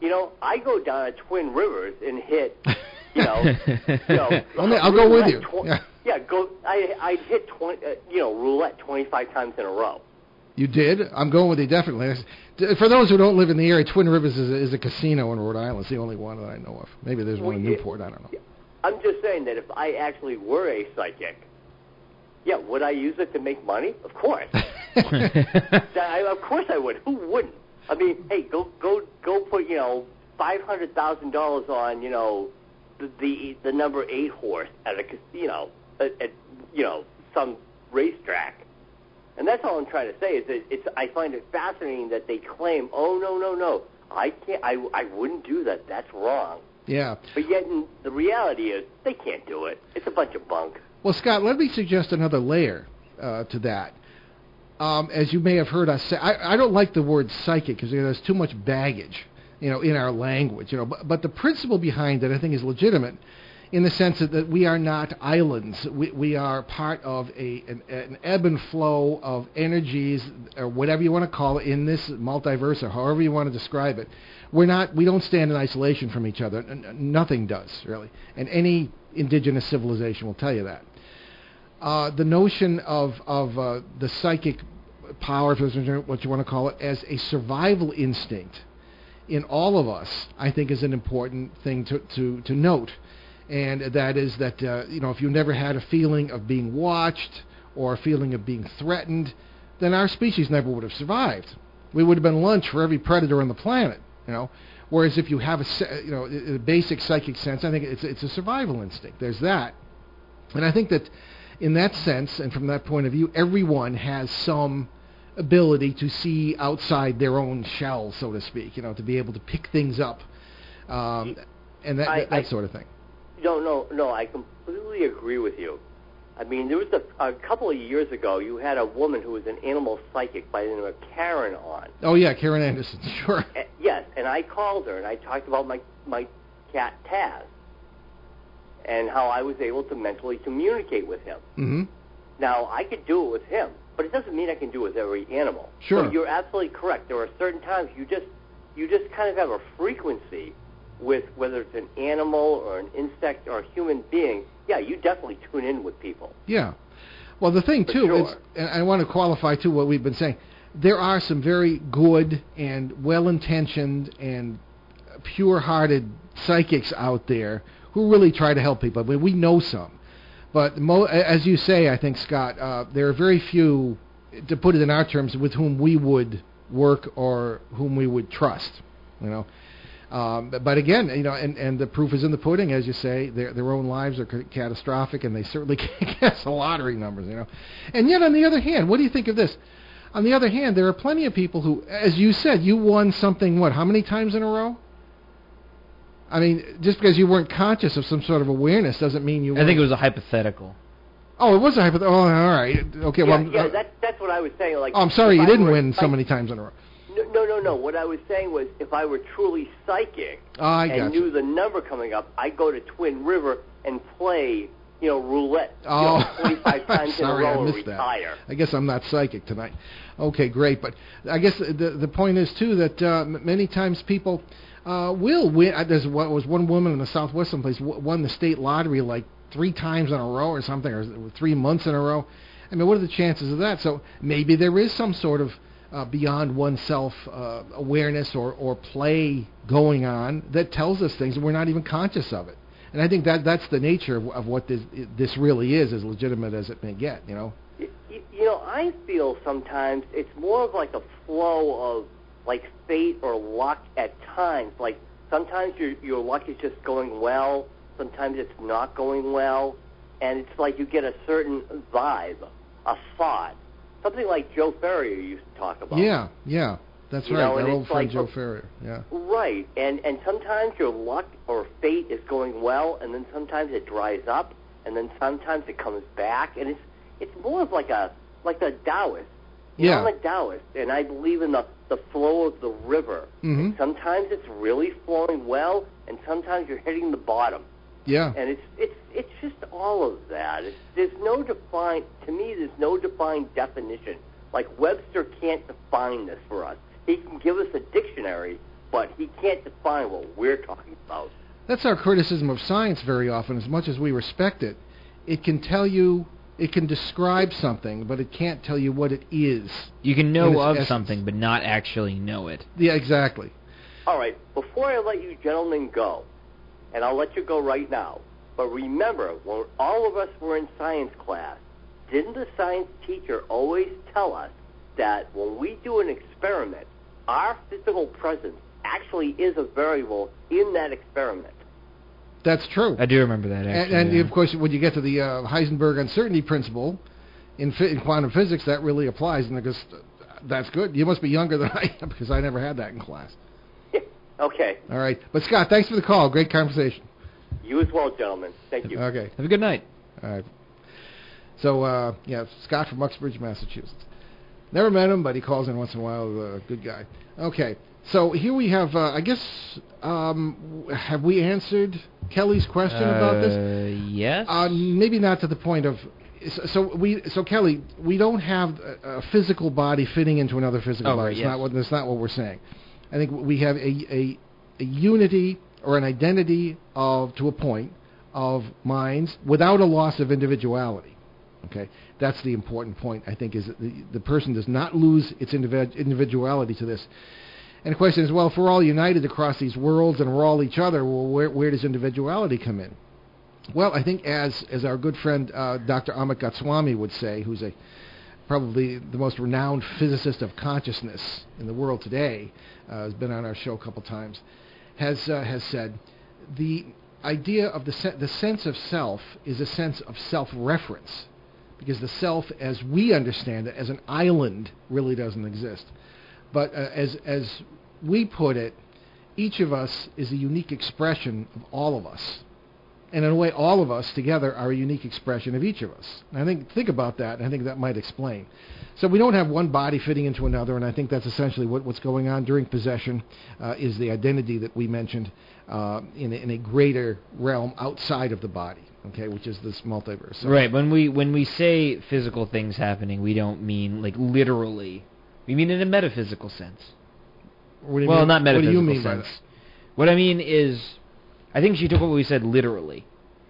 you know, I go down to Twin Rivers and hit, you know, you know I'll, I'll go with you. Tw- yeah. yeah, go. I I hit twenty, uh, you know, roulette twenty-five times in a row. You did? I'm going with you, definitely. For those who don't live in the area, Twin Rivers is a, is a casino in Rhode Island. It's the only one that I know of. Maybe there's well, one in Newport. It, I don't know. I'm just saying that if I actually were a psychic, yeah, would I use it to make money? Of course. I, of course I would. Who wouldn't? I mean, hey, go go go put, you know, five hundred thousand dollars on, you know, the, the the number eight horse at a casino, at, at you know, some racetrack. And that's all I'm trying to say is that it's. I find it fascinating that they claim, oh no no no, I can't, I, I wouldn't do that. That's wrong. Yeah. But yet in, the reality is they can't do it. It's a bunch of bunk. Well, Scott, let me suggest another layer uh, to that. Um, as you may have heard us say, I, I don't like the word psychic because you know, there's too much baggage, you know, in our language. You know, but, but the principle behind it, I think, is legitimate. In the sense that, that we are not islands. We, we are part of a an, an ebb and flow of energies, or whatever you want to call it, in this multiverse, or however you want to describe it. We're not. We don't stand in isolation from each other. N- nothing does, really. And any indigenous civilization will tell you that. Uh, the notion of, of uh, the psychic power, if it's what you want to call it, as a survival instinct in all of us, I think is an important thing to, to, to note. And that is that, uh, you know, if you never had a feeling of being watched or a feeling of being threatened, then our species never would have survived. We would have been lunch for every predator on the planet, you know. Whereas if you have a, you know, a basic psychic sense, I think it's it's a survival instinct. There's that. And I think that in that sense and from that point of view, everyone has some ability to see outside their own shell, so to speak, you know, to be able to pick things up um, and that, I, that, that I, sort of thing. No, no, no, I completely agree with you. I mean, there was a, a couple of years ago, you had a woman who was an animal psychic by the name of Karen on. Oh, yeah, Karen Anderson, sure. And, yes, and I called her, and I talked about my, my cat, Taz, and how I was able to mentally communicate with him. Mm-hmm. Now, I could do it with him, but it doesn't mean I can do it with every animal. Sure. So you're absolutely correct. There are certain times you just you just kind of have a frequency with whether it's an animal or an insect or a human being, yeah, you definitely tune in with people. Yeah. Well, the thing, For too, sure. is, and I want to qualify, too, what we've been saying, there are some very good and well-intentioned and pure-hearted psychics out there who really try to help people. I mean, we know some. But mo- as you say, I think, Scott, uh, there are very few, to put it in our terms, with whom we would work or whom we would trust, you know. Um, but again, you know, and, and the proof is in the pudding, as you say. Their their own lives are c- catastrophic, and they certainly can't guess the lottery numbers, you know. And yet, on the other hand, what do you think of this? On the other hand, there are plenty of people who, as you said, you won something, what, how many times in a row? I mean, just because you weren't conscious of some sort of awareness doesn't mean you won. I think it was a hypothetical. Oh, it was a hypothetical. Oh, all right. Okay, yeah, well. I'm, yeah, uh, that, that's what I was saying. Like, oh, I'm sorry you didn't were, win so many times in a row. No, no, no. What I was saying was if I were truly psychic oh, I and knew you. the number coming up, I'd go to Twin River and play, you know, roulette oh. you know, twenty-five times Sorry, in a row I missed and retire. That. I guess I'm not psychic tonight. Okay, great. But I guess the the, the point is, too, that uh, many times people uh, will win. There was one woman in the Southwest someplace w- won the state lottery like three times in a row or something, or three months in a row. I mean, what are the chances of that? So maybe there is some sort of Uh, beyond oneself uh, awareness or, or play going on that tells us things and we're not even conscious of it. And I think that that's the nature of, of what this this really is, as legitimate as it may get, you know? You, you know, I feel sometimes it's more of like a flow of like fate or luck at times. Like sometimes your your luck is just going well, sometimes it's not going well, and it's like you get a certain vibe, a thought. Something like Joe Ferrier used to talk about. Yeah, yeah, that's you right. Know, our old friend like, Joe Ferrier. Yeah. Right, and and sometimes your luck or fate is going well, and then sometimes it dries up, and then sometimes it comes back, and it's it's more of like a like a Taoist. You yeah. know, I'm a Taoist, and I believe in the the flow of the river. Mm-hmm. And sometimes it's really flowing well, and sometimes you're hitting the bottom. Yeah. And it's it's it's just all of that. It's, there's no defined, to me, there's no defined definition Like, Webster can't define this for us. He can give us a dictionary, but he can't define what we're talking about. That's our criticism of science very often. As much as we respect it, it can tell you, it can describe something, but it can't tell you what it is. You can know of essence. Something, but not actually know it. Yeah, exactly. All right, before I let you gentlemen go, and I'll let you go right now, but remember, when all of us were in science class, didn't the science teacher always tell us that when we do an experiment, our physical presence actually is a variable in that experiment? That's true. I do remember that, actually. And, and yeah. of course, when you get to the uh, Heisenberg uncertainty principle in, fi- in quantum physics, that really applies, and because uh, that's good. You must be younger than I am, because I never had that in class. Okay. All right. But, Scott, thanks for the call. Great conversation. You as well, gentlemen. Thank you. Okay. Have a good night. All right. So, uh, yeah, Scott from Uxbridge, Massachusetts. Never met him, but he calls in once in a while. Uh, good guy. Okay. So here we have, uh, I guess, um, have we answered Kelly's question uh, about this? Yes. Uh, maybe not to the point of... So, we, so Kelly, we don't have a, a physical body fitting into another physical oh, body. Right, yes. It's not what, that's not what we're saying. I think we have a, a, a unity or an identity of, to a point, of minds without a loss of individuality. Okay, that's the important point, I think, is that the, the person does not lose its indiv- individuality to this. And the question is, well, if we're all united across these worlds and we're all each other, well, where, where does individuality come in? Well, I think as as our good friend uh, Doctor Amit Goswami would say, who's a probably the most renowned physicist of consciousness in the world today, uh, has been on our show a couple times, has uh, has said, the idea of the se- the sense of self is a sense of self-reference, because the self, as we understand it, as an island, really doesn't exist. But uh, as as we put it, each of us is a unique expression of all of us. And in a way, all of us together are a unique expression of each of us. And I think think about that, and I think that might explain. So we don't have one body fitting into another, and I think that's essentially what, what's going on during possession, uh, is the identity that we mentioned uh, in, in a greater realm outside of the body, okay, which is this multiverse. So right. When we when we say physical things happening, we don't mean like literally. We mean in a metaphysical sense. What do you well, mean? Not metaphysical what do you mean sense. By that? What I mean is, I think she took what we said literally.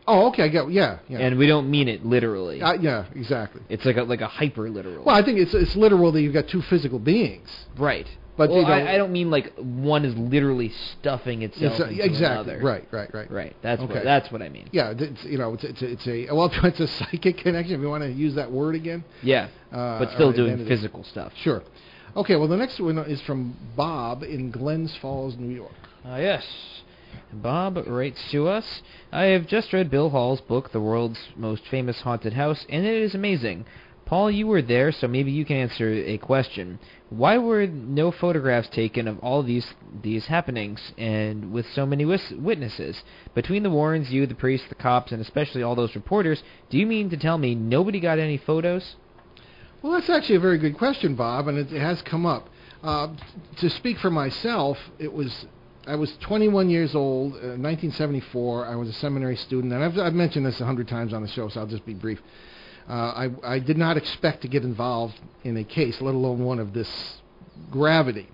Oh, okay, I get, yeah, yeah. And we don't mean it literally. Uh, yeah, exactly. It's like a, like a hyper-literal. Well, I think it's it's literal that you've got two physical beings. Right. But well, you know, I, I don't mean like one is literally stuffing itself it's a, into exactly, another. Right, right, right. Right, that's, okay. what, that's what I mean. Yeah, it's, you know, it's, it's, it's a, well, it's a psychic connection, if you want to use that word again. Yeah, uh, but still doing physical stuff. Sure. Okay, well, the next one is from Bob in Glens Falls, New York. Ah, uh, yes. Bob writes to us, I have just read Bill Hall's book, The World's Most Famous Haunted House, and it is amazing. Paul, you were there, so maybe you can answer a question. Why were no photographs taken of all these these happenings, and with so many wis- witnesses? Between the Warrens, you, the priests, the cops, and especially all those reporters, do you mean to tell me nobody got any photos? Well, that's actually a very good question, Bob, and it, it has come up. Uh, to speak for myself, it was... I was twenty-one years old, uh, nineteen seventy-four. I was a seminary student, and I've, I've mentioned this a hundred times on the show, so I'll just be brief. Uh, I, I did not expect to get involved in a case, let alone one of this gravity.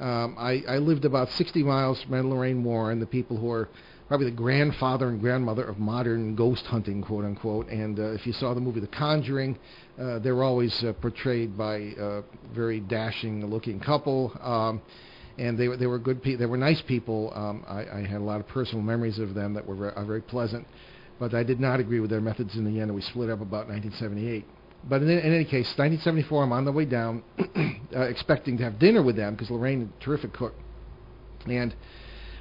Um, I, I lived about sixty miles from Lorraine Warren, the people who are probably the grandfather and grandmother of modern ghost hunting, quote-unquote, and uh, if you saw the movie The Conjuring, uh, they were always uh, portrayed by a very dashing-looking couple. Um And they were they were good people. They were nice people. Um, I, I had a lot of personal memories of them that were re- very pleasant, but I did not agree with their methods in the end. And we split up about nineteen seventy-eight. But in, in any case, nineteen seventy-four, I'm on the way down, uh, expecting to have dinner with them because Lorraine, a terrific cook. And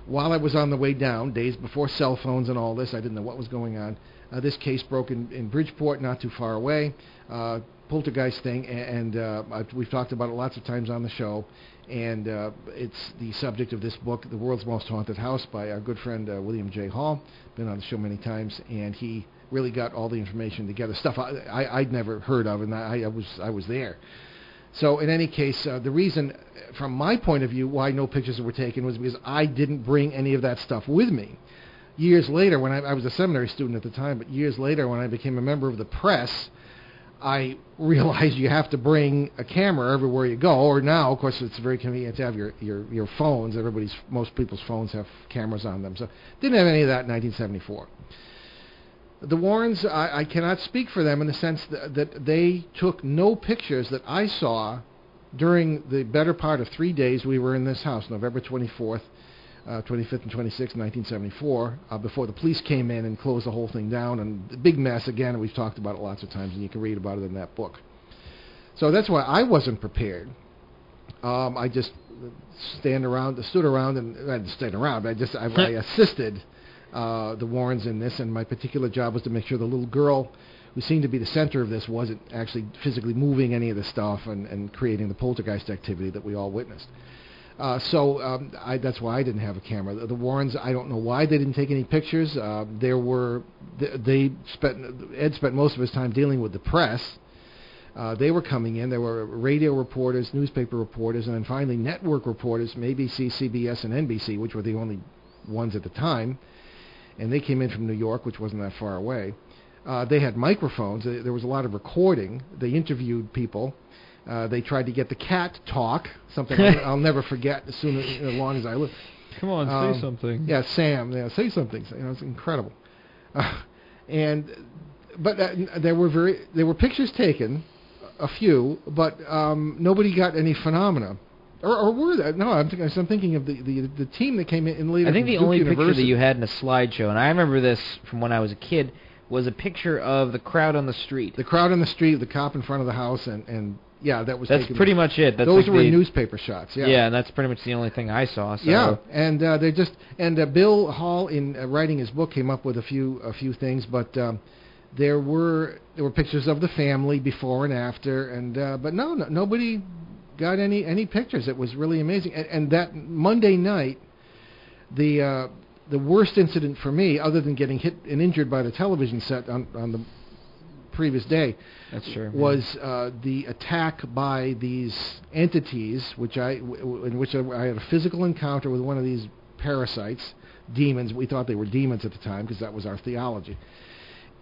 while I was on the way down, days before cell phones and all this, I didn't know what was going on. Uh, this case broke in, in Bridgeport, not too far away, uh, poltergeist thing, and, and uh, I've, we've talked about it lots of times on the show. And uh, it's the subject of this book, The World's Most Haunted House, by our good friend uh, William J. Hall. Been on the show many times, and he really got all the information together, stuff I, I, I'd never heard of, and I, I was I was there. So in any case, uh, the reason, from my point of view, why no pictures were taken was because I didn't bring any of that stuff with me. Years later, when I, I was a seminary student at the time, but years later when I became a member of the press, I realized you have to bring a camera everywhere you go. Or now, of course, it's very convenient to have your, your, your phones. Everybody's, most people's phones have cameras on them. So didn't have any of that in nineteen seventy-four. The Warrens, I, I cannot speak for them in the sense that, that they took no pictures that I saw during the better part of three days we were in this house, November twenty-fourth, uh, twenty-fifth, and twenty-sixth, nineteen seventy-four, uh, before the police came in and closed the whole thing down. And a big mess again, and we've talked about it lots of times, and you can read about it in that book. So that's why I wasn't prepared. Um, I just stand around, stood around, and I didn't stand around, but I just I, I assisted uh, the Warrens in this, and my particular job was to make sure the little girl who seemed to be the center of this wasn't actually physically moving any of the stuff and, and creating the poltergeist activity that we all witnessed. Uh, so um, I, that's why I didn't have a camera. The, the Warrens, I don't know why they didn't take any pictures. Uh, there were they, they spent Ed spent most of his time dealing with the press. Uh, they were coming in. There were radio reporters, newspaper reporters, and then finally network reporters from A B C, C B S, and N B C, which were the only ones at the time. And they came in from New York, which wasn't that far away. Uh, they had microphones. There was a lot of recording. They interviewed people. Uh, they tried to get the cat to talk, something I'll, I'll never forget as, soon as, as long as I live. Come on, um, say something. Yeah, Sam, yeah, say something. You know, it's incredible. Uh, and but uh, there were very there were pictures taken, a few, but um, nobody got any phenomena. Or, or were there? No, I'm, th- I'm thinking of the, the, the team that came in later. I think the only picture that you had in a slideshow, and I remember this from when I was a kid, was a picture of the crowd on the street. The crowd on the street, the cop in front of the house, and, and yeah, that was... That's taken pretty much it. That's Those like were the, newspaper shots, yeah. Yeah, and that's pretty much the only thing I saw. So. Yeah, and uh, they just... And uh, Bill Hall, in uh, writing his book, came up with a few a few things, but um, there were there were pictures of the family before and after, and uh, but no, no, nobody got any, any pictures. It was really amazing. And, and that Monday night, the... Uh, The worst incident for me, other than getting hit and injured by the television set on, on the previous day, That's true, was uh, the attack by these entities, which I, w- in which I, I had a physical encounter with one of these parasites, demons. We thought they were demons at the time because that was our theology.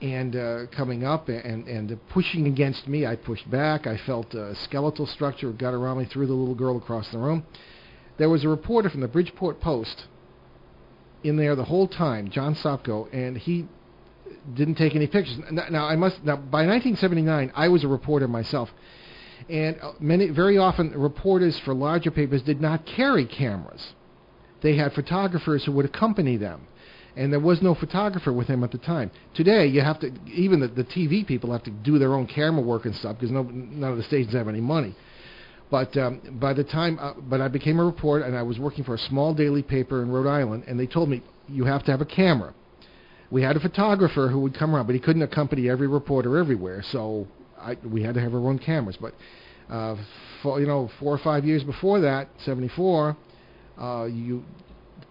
And uh, coming up and, and pushing against me, I pushed back. I felt a skeletal structure got around me, threw the little girl across the room. There was a reporter from the Bridgeport Post in there the whole time, John Sopko, and he didn't take any pictures. Now, now I must. Now, by nineteen seventy-nine, I was a reporter myself, and many, very often, reporters for larger papers did not carry cameras. They had photographers who would accompany them, and there was no photographer with him at the time. Today, you have to. Even the, the T V people have to do their own camera work and stuff because no, none of the stations have any money. But um, by the time, uh, but I became a reporter, and I was working for a small daily paper in Rhode Island, and they told me, you have to have a camera. We had a photographer who would come around, but he couldn't accompany every reporter everywhere, so I, we had to have our own cameras. But, uh, for, you know, four or five years before that, seventy-four, uh, you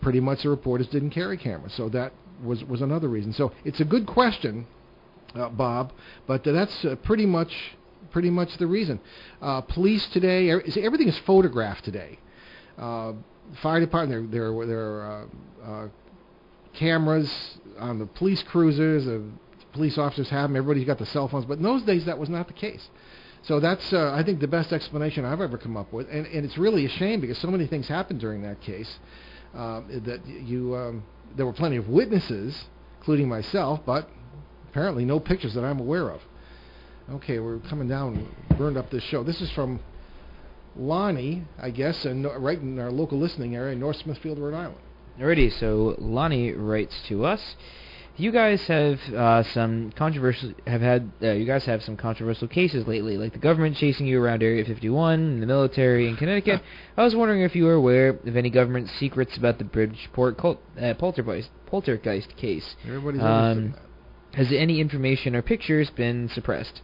pretty much the reporters didn't carry cameras, so that was, was another reason. So it's a good question, uh, Bob, but that's uh, pretty much... pretty much the reason. Uh, police today, er, see, everything is photographed today. Uh, fire department, there there, there are uh, uh, cameras on the police cruisers. The police officers have them. Everybody's got the cell phones. But in those days, that was not the case. So that's, uh, I think, the best explanation I've ever come up with. And, and it's really a shame because so many things happened during that case. Uh, that you, um, there were plenty of witnesses, including myself, but apparently no pictures that I'm aware of. Okay, we're coming down, burned up this show. This is from Lonnie, I guess, and no, right in our local listening area, North Smithfield, Rhode Island. Alrighty, so Lonnie writes to us. You guys have uh, some controversial have had uh, you guys have some controversial cases lately, like the government chasing you around Area fifty-one, and the military in Connecticut. I was wondering if you were aware of any government secrets about the Bridgeport cult, uh, poltergeist, poltergeist case. Everybody's um, that. Has any information or pictures been suppressed?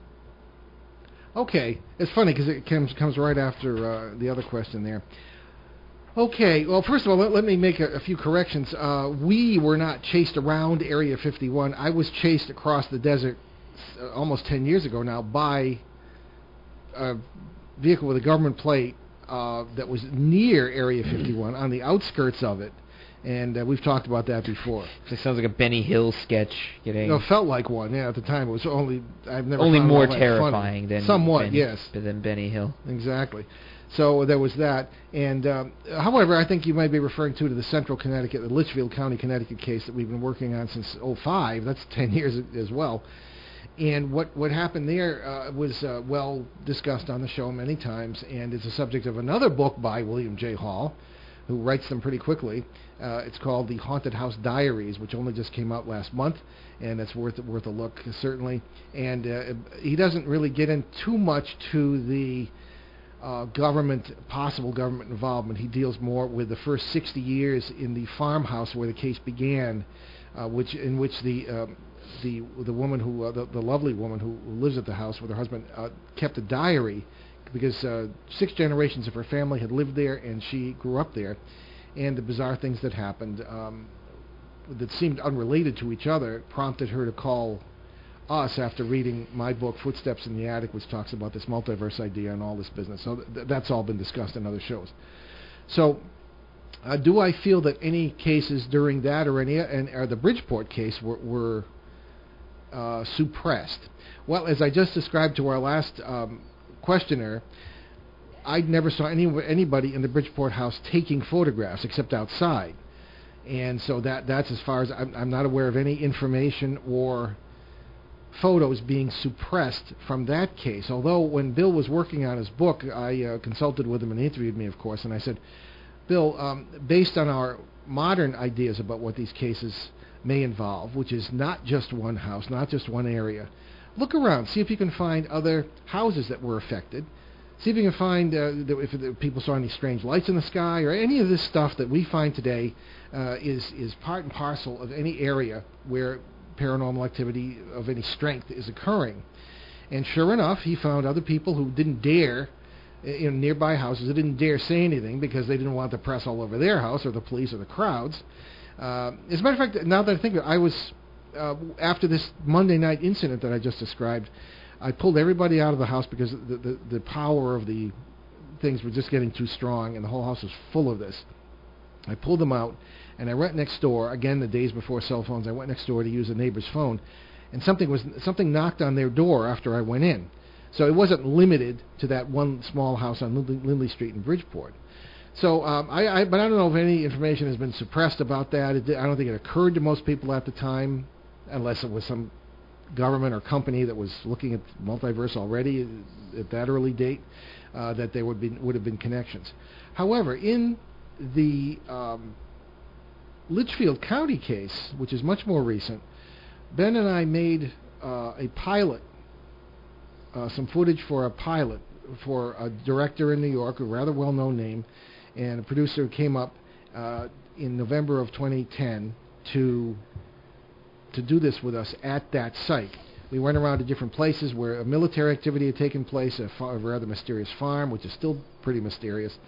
Okay, it's funny because it comes comes right after uh, the other question there. Okay, well, first of all, let, let me make a, a few corrections. Uh, we were not chased around Area fifty-one. I was chased across the desert uh, almost ten years ago now by a vehicle with a government plate uh, that was near Area fifty-one, on the outskirts of it. And uh, we've talked about that before. It sounds like a Benny Hill sketch. Getting no, it felt like one. Yeah, at the time it was only I've never only more terrifying than somewhat Benny, yes than Benny Hill. Exactly. So there was that. And um, however, I think you might be referring to to the Central Connecticut, the Litchfield County, Connecticut case that we've been working on since oh five. That's ten years as well. And what, what happened there uh, was uh, well discussed on the show many times, and it's a subject of another book by William J. Hall, who writes them pretty quickly. Uh, it's called The Haunted House Diaries, which only just came out last month, and it's worth worth a look, certainly. And uh, he doesn't really get in too much to the uh, government, possible government involvement. He deals more with the first sixty years in the farmhouse where the case began, uh, which in which the... Um, The the woman who uh, the, the lovely woman who lives at the house with her husband uh, kept a diary because uh, six generations of her family had lived there and she grew up there, and the bizarre things that happened um, that seemed unrelated to each other prompted her to call us after reading my book Footsteps in the Attic, which talks about this multiverse idea and all this business. So th- that's all been discussed in other shows. So. Uh, do I feel that any cases during that or any and or the Bridgeport case were, were Uh, suppressed? Well, as I just described to our last um, questioner, I never saw any anybody in the Bridgeport house taking photographs except outside, and so that that's as far as I'm, I'm not aware of any information or photos being suppressed from that case. Although when Bill was working on his book, I uh, consulted with him and he interviewed me, of course, and I said, Bill, um, based on our modern ideas about what these cases may involve, which is not just one house, not just one area. Look around, see if you can find other houses that were affected. See if you can find uh, if people saw any strange lights in the sky or any of this stuff that we find today uh, is is part and parcel of any area where paranormal activity of any strength is occurring. And sure enough, he found other people who didn't dare in nearby houses. They didn't dare say anything because they didn't want the press all over their house or the police or the crowds. Uh, as a matter of fact, now that I think of it, I was, uh, after this Monday night incident that I just described, I pulled everybody out of the house because the, the, the power of the things were just getting too strong and the whole house was full of this. I pulled them out and I went next door, again the days before cell phones, I went next door to use a neighbor's phone, and something was something knocked on their door after I went in. So it wasn't limited to that one small house on Lindley, Lindley Street in Bridgeport. So, um, I, I, but I don't know if any information has been suppressed about that. It, I don't think it occurred to most people at the time, unless it was some government or company that was looking at multiverse already at that early date, uh, that there would be would have been connections. However, in the um, Litchfield County case, which is much more recent, Ben and I made uh, a pilot, uh, some footage for a pilot for a director in New York, a rather well-known name. And a producer came up uh, in November of twenty ten to to do this with us at that site. We went around to different places where military activity had taken place, a, far, a rather mysterious farm, which is still pretty mysterious,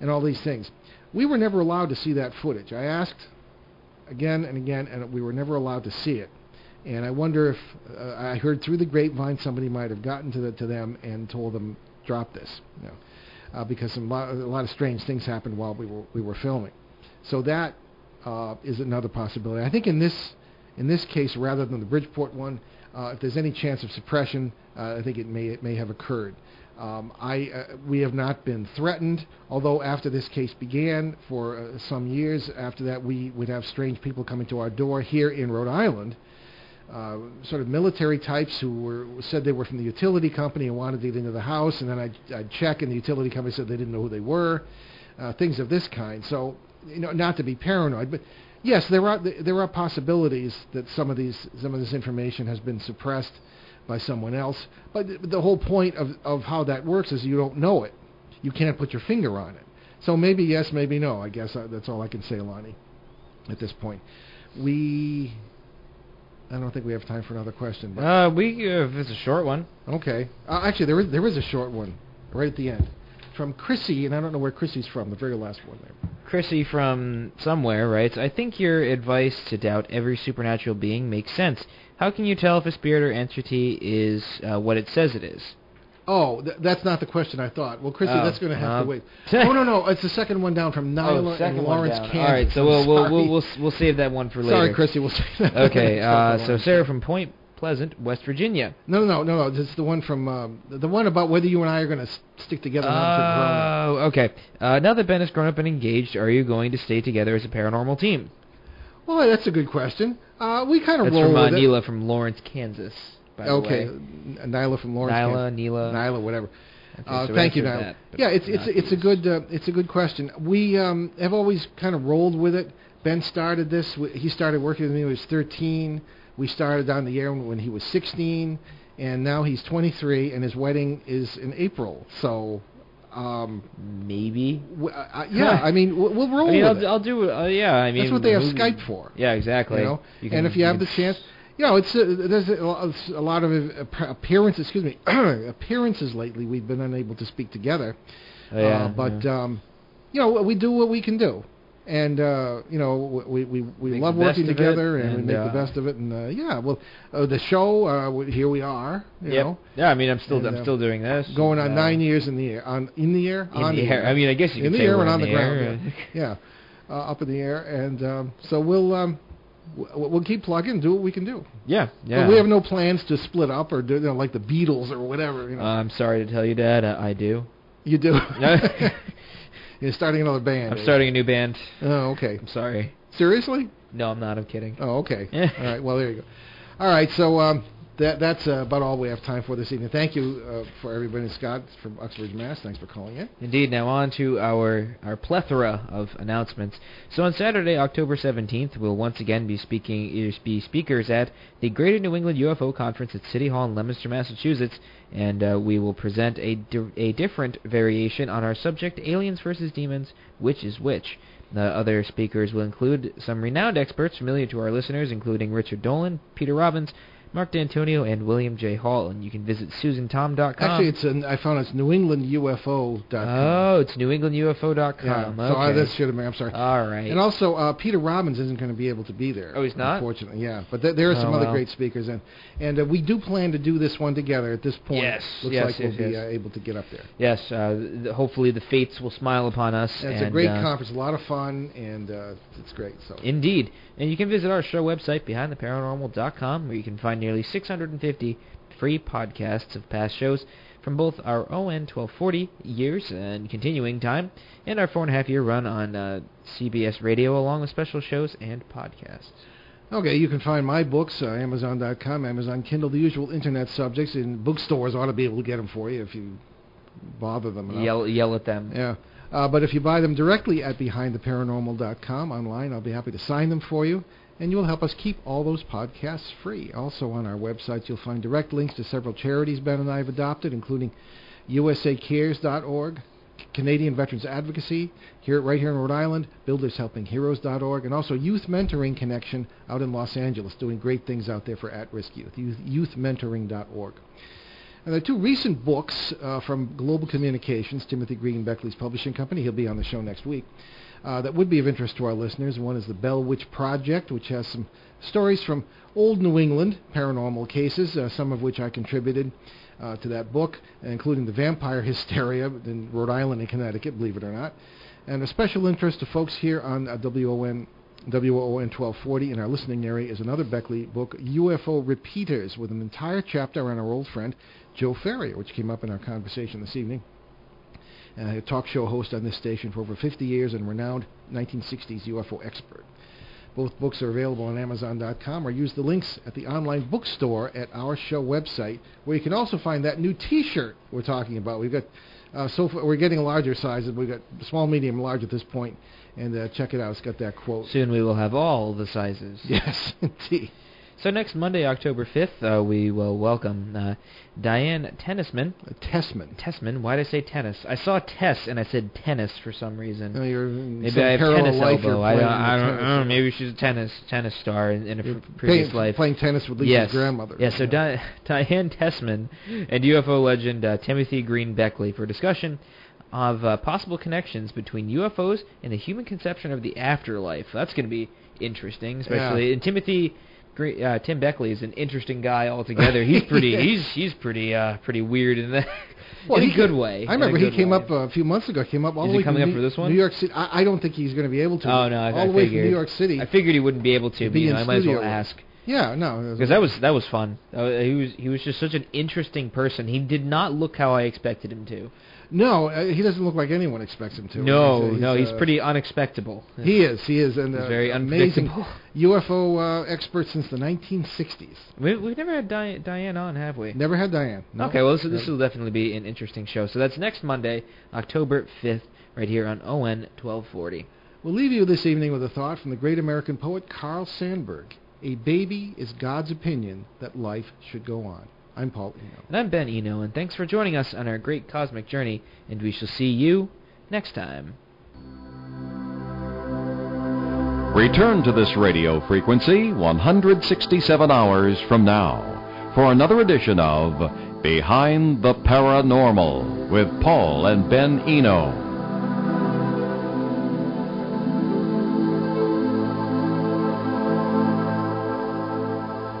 and all these things. We were never allowed to see that footage. I asked again and again, and we were never allowed to see it. And I wonder if uh, I heard through the grapevine somebody might have gotten to the, to them and told them, drop this. You know. Uh, because some lo- a lot of strange things happened while we were we were filming, so that uh, is another possibility. I think in this in this case, rather than the Bridgeport one, uh, if there's any chance of suppression, uh, I think it may it may have occurred. Um, I uh, we have not been threatened, although after this case began, for uh, some years after that, we would have strange people coming to our door here in Rhode Island. Uh, sort of military types who were said they were from the utility company and wanted to get into the house, and then I'd, I'd check, and the utility company said they didn't know who they were, uh, things of this kind. So, you know, not to be paranoid, but yes, there are there are possibilities that some of these some of this information has been suppressed by someone else. But th- the whole point of, of how that works is you don't know it, you can't put your finger on it. So maybe yes, maybe no. I guess I, that's all I can say, Lonnie, at this point. We. I don't think we have time for another question. But uh, we uh, if it's a short one. Okay. Uh, actually, there is there is a short one right at the end from Chrissy, and I don't know where Chrissy's from. The very last one there. Chrissy from somewhere writes, I think your advice to doubt every supernatural being makes sense. How can you tell if a spirit or entity is uh, what it says it is? Oh, th- that's not the question I thought. Well, Chrissy, oh, that's going to have um, to wait. Oh, no, no. It's the second one down from Nyla oh, and Lawrence, Kansas. All right, so we'll, we'll, we'll, we'll, we'll save that one for later. Sorry, Chrissy, we'll save that one. Okay, uh, so Sarah from Point Pleasant, West Virginia. No, no, no, no. It's the one from um, the one about whether you and I are going to s- stick together. Oh, uh, okay. Uh, now that Ben has grown up and engaged, are you going to stay together as a paranormal team? Well, that's a good question. Uh, we kind of roll with uh, it. That's from Nyla from Lawrence, Kansas. By okay, the way. Nyla from Lawrence. Nyla, Kansas. Nyla, Nyla, whatever. Okay, so uh, thank you, Nyla. That, yeah, it's it's it's used. a good uh, it's a good question. We um, have always kind of rolled with it. Ben started this. He started working with me when he was thirteen. We started on the air when he was sixteen, and now he's twenty-three, and his wedding is in April. So, um, maybe. W- uh, yeah, I mean, we'll, we'll roll I mean, with I'll, it. I'll do. Uh, yeah, I mean, that's what they have Skype for. Yeah, exactly. You know? you can, and if you, you have the chance. You know, it's a, there's a, a lot of appearances, excuse me, appearances lately we've been unable to speak together. Oh, yeah, uh, but, yeah. um, you know, we do what we can do. And, uh, you know, we we, we love working together, and, and we make uh, the best of it. And, uh, yeah, well, uh, the show, uh, here we are, you yep. know. Yeah, I mean, I'm still and, I'm uh, still doing this. Going on uh, nine years in the air. On, in the air? In on the, the air. air. I mean, I guess you in could say we're on the air. In the air and on the ground. Yeah, yeah. Uh, up in the air. And um, so we'll... Um, We'll keep plugging, do what we can do. Yeah, yeah. But we have no plans to split up or do, you know, like the Beatles or whatever. You know. uh, I'm sorry to tell you, Dad, I, I do. You do? You're starting another band. I'm starting you? a new band. Oh, okay. I'm sorry. Seriously? No, I'm not. I'm kidding. Oh, okay. All right, well, there you go. All right, so um, that that's uh, about all we have time for this evening. Thank you uh, for everybody, Scott, from Uxbridge, Mass. Thanks for calling in. Indeed. Now on to our, our plethora of announcements. So on Saturday, October seventeenth, we'll once again be speaking be speakers at the Greater New England U F O Conference at City Hall in Leominster, Massachusetts, and uh, we will present a, di- a different variation on our subject, Aliens versus Demons, Which is Which? The other speakers will include some renowned experts familiar to our listeners, including Richard Dolan, Peter Robbins, Mark D'Antonio, and William J. Hall, and you can visit Susan Tom dot com. Actually, it's an, I found it's New England U F O dot com. Oh, it's New England U F O dot com. Yeah, okay. So I, that should have been, I'm sorry. All right. And also, uh, Peter Robbins isn't going to be able to be there. Oh, he's not? Unfortunately, yeah. But th- there are some oh, other well. great speakers, in. and uh, we do plan to do this one together at this point. Yes. Looks yes, like yes, we'll yes. be uh, able to get up there. Yes. Uh, th- hopefully the fates will smile upon us. And it's and a great uh, conference, a lot of fun, and uh, it's great. So Indeed. And you can visit our show website, Behind The Paranormal dot com, where you can find nearly six hundred fifty free podcasts of past shows from both our O N twelve forty years and continuing time and our four-and-a-half-year run on uh, C B S Radio, along with special shows and podcasts. Okay, you can find my books, uh, Amazon dot com, Amazon Kindle, the usual Internet subjects, and bookstores ought to be able to get them for you if you bother them enough. Yell, yell at them. Yeah. Uh, but if you buy them directly at Behind The Paranormal dot com online, I'll be happy to sign them for you, and you'll help us keep all those podcasts free. Also on our website, you'll find direct links to several charities Ben and I have adopted, including U S A cares dot org, Canadian Veterans Advocacy, here right here in Rhode Island, Builders Helping Heroes dot org, and also Youth Mentoring Connection out in Los Angeles, doing great things out there for at-risk youth, youth mentoring dot org. And there are two recent books uh, from Global Communications, Timothy Green Beckley's publishing company. He'll be on the show next week. Uh, that would be of interest to our listeners. One is The Bell Witch Project, which has some stories from old New England paranormal cases, uh, some of which I contributed uh, to that book, including the vampire hysteria in Rhode Island and Connecticut, believe it or not. And a special interest to folks here on uh, W O N. W O O N twelve forty in our listening area is another Beckley book, U F O Repeaters, with an entire chapter on our old friend Joe Ferrier, which came up in our conversation this evening. Uh, a talk show host on this station for over fifty years and renowned nineteen sixties U F O expert. Both books are available on Amazon dot com, or use the links at the online bookstore at our show website, where you can also find that new T-shirt we're talking about. We've got uh, so far, we're getting larger sizes. We've got small, medium, large at this point. And uh, check it out. It's got that quote. Soon we will have all the sizes. Yes, indeed. So next Monday, October fifth, uh, we will welcome uh, Diane Tessman. Tessman. Tessman. Why did I say tennis? I saw Tess and I said tennis for some reason. No, you're maybe I have tennis elbow. I don't, I, don't, tennis. I don't know. Maybe she's a tennis tennis star in, in a fr- previous playing, life. Playing tennis with Lisa's yes. grandmother. Yes. Yeah, so yeah. Di- Diane Tessman and U F O legend uh, Timothy Green Beckley for discussion of uh, possible connections between U F Os and the human conception of the afterlife. That's going to be interesting, especially yeah. and Timothy Great, uh, Tim Beckley is an interesting guy altogether. He's pretty. yeah. He's he's pretty uh, pretty weird in that. Well, in a good way. I remember he came way. up a few months ago. Came up all is the way. Is he coming up New, for this one? New York City. I, I don't think he's going to be able to. Oh no, I, all I the figured. way from New York City. I figured he wouldn't be able to. to but, you know, I might as well ask. Yeah, no, because that was that was fun. Uh, he was he was just such an interesting person. He did not look how I expected him to. No, uh, he doesn't look like anyone expects him to. No, he's, uh, he's, no, he's uh, pretty unexpectable. He is, he is, and uh, very amazing U F O uh, expert since the nineteen sixties. We, we've never had Di- Diane on, have we? Never had Diane. No. Okay, well, this, this will definitely be an interesting show. So that's next Monday, October fifth, right here on O N twelve forty. We'll leave you this evening with a thought from the great American poet Carl Sandburg. A baby is God's opinion that life should go on. I'm Paul Eno. And I'm Ben Eno, and thanks for joining us on our great cosmic journey, and we shall see you next time. Return to this radio frequency one hundred sixty-seven hours from now for another edition of Behind the Paranormal with Paul and Ben Eno.